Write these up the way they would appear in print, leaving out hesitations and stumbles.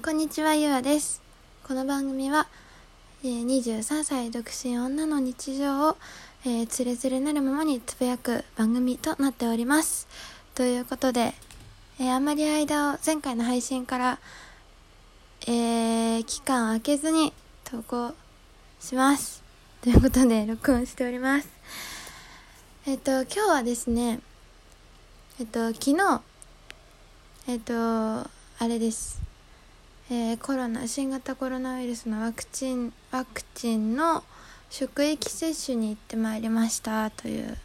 こんにちは、ゆあです。この番組は23歳独身女の日常をつれつれなるままにつぶやく番組となっております。ということで、あんまり間を前回の配信から、期間空けずに投稿しますということで録音しております。今日はですね、昨日あれです、新型コロナウイルスのワクチンの職域接種に行ってまいりましたという、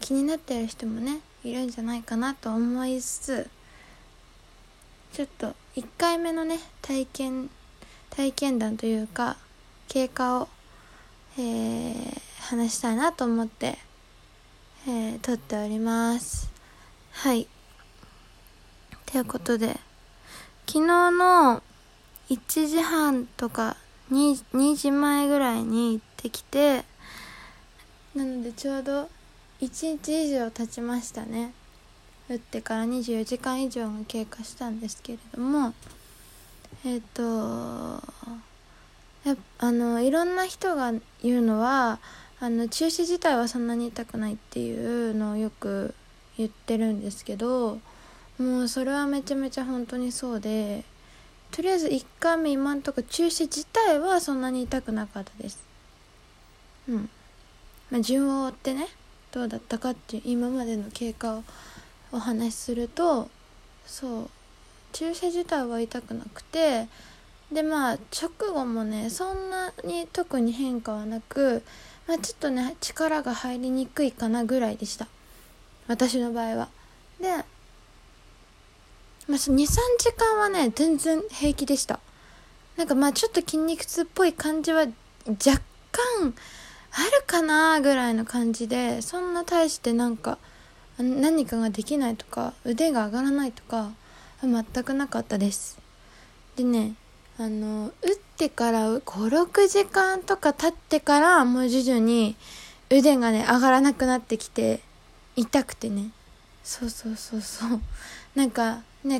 気になっている人もねいるんじゃないかなと思いつつ、ちょっと1回目のね体験談というか経過を、話したいなと思って、撮っております。はい、ということで、昨日の1時半とか 2時前ぐらいに行ってきて、なのでちょうど1日以上経ちましたね。打ってから24時間以上が経過したんですけれども、いろんな人が言うのは、中止自体はそんなに痛くないっていうのをよく言ってるんですけど、もうそれはめちゃめちゃ本当にそうで、とりあえず1回目今んとこ中止自体はそんなに痛くなかったです。順を追ってね、どうだったかっていう今までの経過をお話しすると、注射自体は痛くなくて、で直後もねそんなに特に変化はなく、ちょっとね力が入りにくいかなぐらいでした、私の場合は。で、2、3時間はね全然平気でした。ちょっと筋肉痛っぽい感じは若干あるかなぐらいの感じで、そんな大して何かができないとか腕が上がらないとか全くなかったです。でね、打ってから5、6時間とか経ってから、もう徐々に腕がね上がらなくなってきて、痛くてね、そう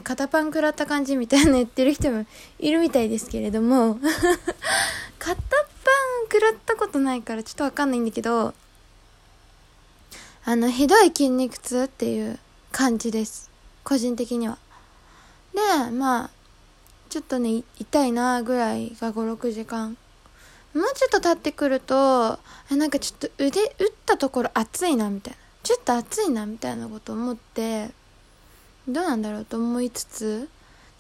肩パン食らった感じみたいな言ってる人もいるみたいですけれども肩パン食らったことないからちょっと分かんないんだけど、ひどい筋肉痛っていう感じです、個人的には。でちょっとね痛いなぐらいが5、6時間、もうちょっと経ってくるとちょっと腕打ったところ熱いなみたいな、ちょっと熱いなみたいなこと思って、どうなんだろうと思いつつ、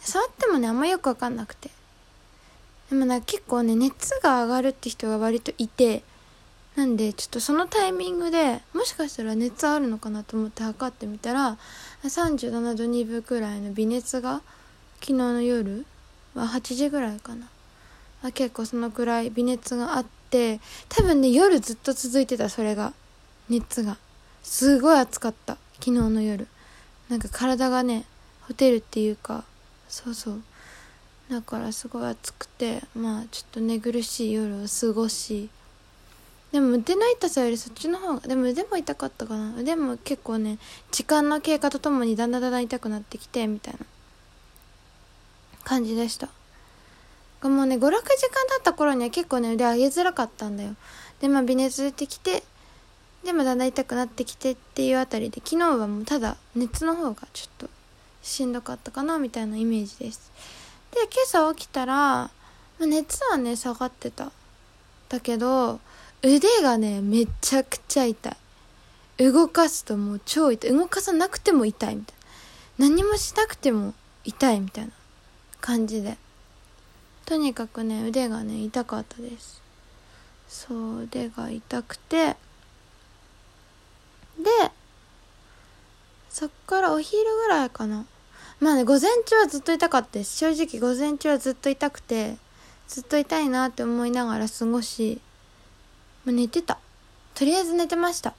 触ってもねあんまよく分かんなくて、でも結構ね熱が上がるって人が割といて、なんでちょっとそのタイミングでもしかしたら熱あるのかなと思って測ってみたら、37度2分くらいの微熱が昨日の夜は8時ぐらいかな、結構そのくらい微熱があって、多分ね夜ずっと続いてた、それが熱がすごい暑かった、昨日の夜。体がねホテルっていうか、だからすごい暑くて、ちょっと寝苦しい夜を過ごし、でも腕の痛さよりそっちの方が、でも腕も痛かったかな、腕も結構ね時間の経過とともにだんだん痛くなってきてみたいな感じでした。もうね5、6時間経った頃には結構ね腕上げづらかったんだよ。で微熱出てきて、でだんだん痛くなってきてっていうあたりで、昨日はもうただ熱の方がちょっとしんどかったかなみたいなイメージです。で今朝起きたら熱はね下がってた、だけど腕がねめちゃくちゃ痛い、動かすともう超痛い、動かさなくても痛いみたいな、何もしなくても痛いみたいな感じで、とにかくね腕がね痛かったです。腕が痛くて、でそっからお昼ぐらいかな、午前中はずっと痛かったです。正直午前中はずっと痛くて、ずっと痛いなって思いながら過ごし、寝てた、とりあえず寝てました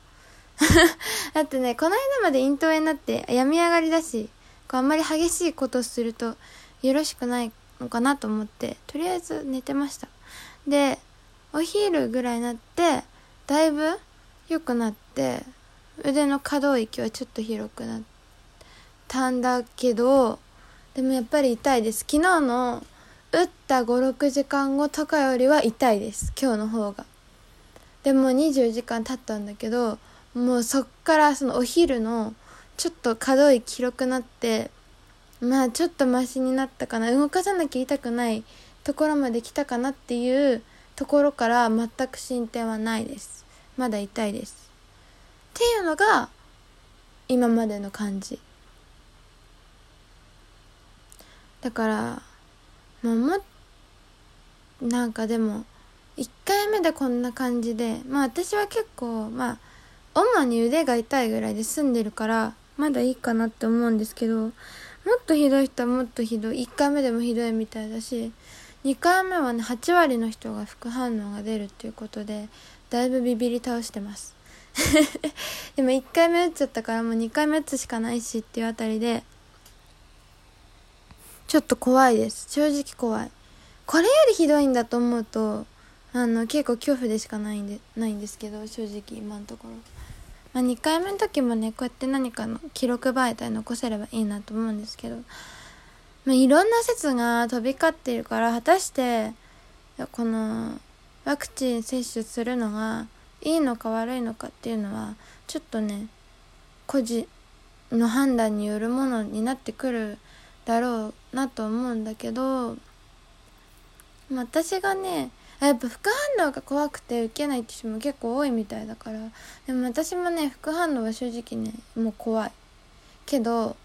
だってねこの間まで咽頭炎になって病み上がりだし、あんまり激しいことをするとよろしくないのかなと思って、とりあえず寝てました。でお昼ぐらいになってだいぶ良くなって、腕の可動域はちょっと広くなったんだけど、でもやっぱり痛いです。昨日の打った5、6時間後とかよりは痛いです、今日の方が。でも20時間経ったんだけど、もうそっからそのお昼のちょっと可動域広くなって、まあちょっとマシになったかな、動かさなきゃ痛くないところまで来たかなっていうところから全く進展はないです。まだ痛いですっていうのが今までの感じだから、もうなんかでも1回目でこんな感じで、まあ私は結構まあ主に腕が痛いぐらいで済んでるからまだいいかなって思うんですけど、もっとひどい人はもっとひどい、1回目でもひどいみたいだし、2回目はね8割の人が副反応が出るっていうことでだいぶビビり倒してますでも1回目打っちゃったからもう2回目打つしかないしっていうあたりでちょっと怖いです、正直怖い。これよりひどいんだと思うと結構恐怖でしかないんですけど、正直今のところ、まあ、2回目の時もねこうやって何かの記録媒体残せればいいなと思うんですけど、まあ、いろんな説が飛び交っているから、果たしてこのワクチン接種するのがいいのか悪いのかっていうのはちょっとね個人の判断によるものになってくるだろうなと思うんだけど、私がねやっぱ副反応が怖くて受けないって人も結構多いみたいだから、でも私もね副反応は正直ねもう怖いけど、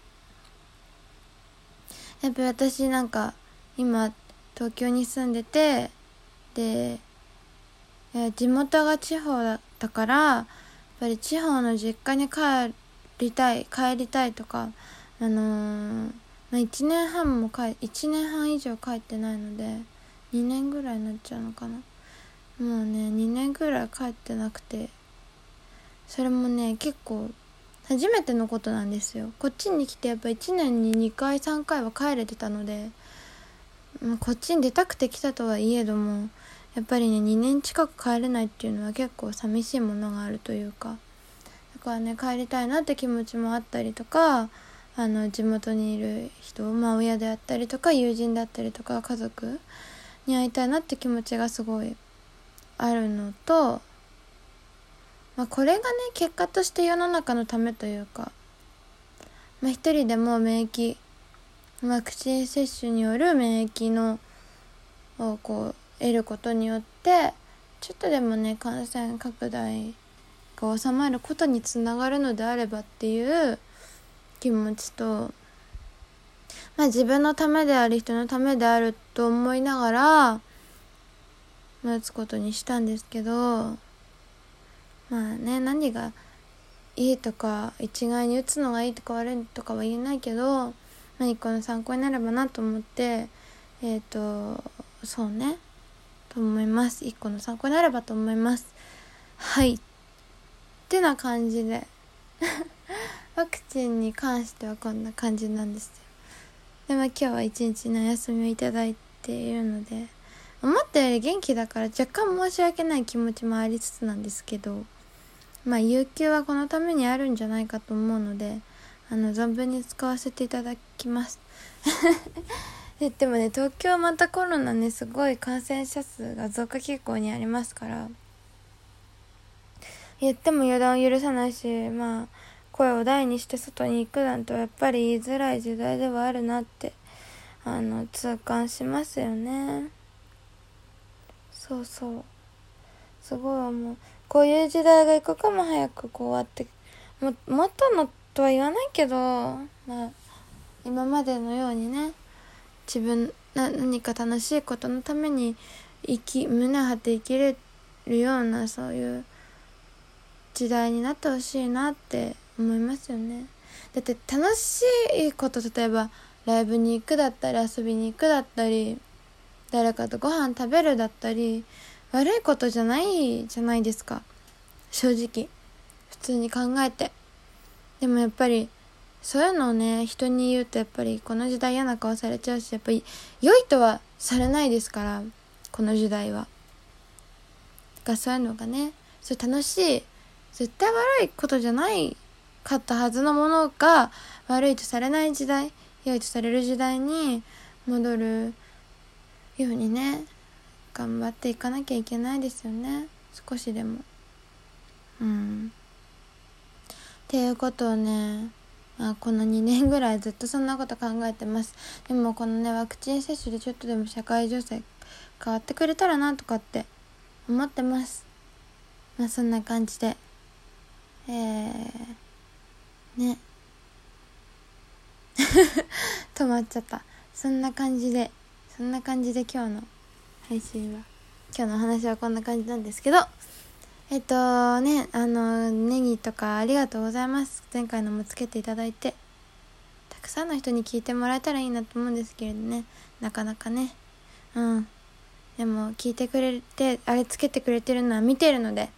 やっぱ私なんか今東京に住んでて、で地元が地方だったからやっぱり地方の実家に帰りたいとか、まあ、1年半以上帰ってないので2年ぐらいになっちゃうのかな、もうね2年ぐらい帰ってなくて、それもね結構初めてのことなんですよ。こっちに来てやっぱ1年に2回3回は帰れてたので、まあ、こっちに出たくて来たとはいえどもやっぱりね2年近く帰れないっていうのは結構寂しいものがあるというか、だからね帰りたいなって気持ちもあったりとか、地元にいる人、まあ、親であったりとか友人であったりとか家族に会いたいなって気持ちがすごいあるのと、まあ、これがね結果として世の中のためというか、まあ、一人でも免疫、ワクチン接種による免疫をこう得ることによってちょっとでもね感染拡大が収まることにつながるのであればっていう気持ちと、まあ、自分のためであり人のためであると思いながら打つことにしたんですけど、まあね何がいいとか一概に打つのがいいとか悪いとかは言えないけど、まあ、一個の参考になればなと思ってそうねと思います。一個の参考になればと思います。はいってな感じでワクチンに関してはこんな感じなんですよ。でも今日は一日の休みをいただいているので、思ったより元気だから若干申し訳ない気持ちもありつつなんですけど、まあ有給はこのためにあるんじゃないかと思うので存分に使わせていただきますでもね東京はまたコロナねすごい感染者数が増加傾向にありますから、言っても予断を許さないし、まあ声を大にして外に行くなんてやっぱり言いづらい時代ではあるなって痛感しますよね。そうそうすごい思う。こういう時代が一刻も早くこうあって元のとは言わないけど、まあ、今までのようにね自分何か楽しいことのために胸を張って生きれるようなそういう時代になってほしいなって思いますよね。だって楽しいこと、例えばライブに行くだったり遊びに行くだったり誰かとご飯食べるだったり悪いことじゃないじゃないですか、正直普通に考えて。でもやっぱりそういうのをね人に言うとやっぱりこの時代嫌な顔されちゃうし、やっぱり良いとはされないですからこの時代は。だからそういうのがねそう楽しい絶対悪いことじゃないかったはずのものが悪いとされない時代、唯一される時代に戻るようにね、頑張っていかなきゃいけないですよね、少しでも。っていうことをね、この2年ぐらいずっとそんなこと考えてます。でもこのね、ワクチン接種でちょっとでも社会情勢変わってくれたらなとかって思ってます。まあそんな感じで。ね。止まっちゃった。そんな感じで今日の配信は、今日のお話はこんな感じなんですけど、ネギとかありがとうございます。前回のもつけていただいて、たくさんの人に聞いてもらえたらいいなと思うんですけれどね、なかなかね。でも聞いてくれて、あれつけてくれてるのは見てるので、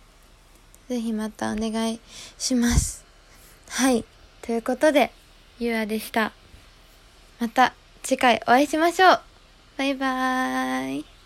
ぜひまたお願いします。はい。ということで、ゆあでした。また次回お会いしましょう。バイバーイ。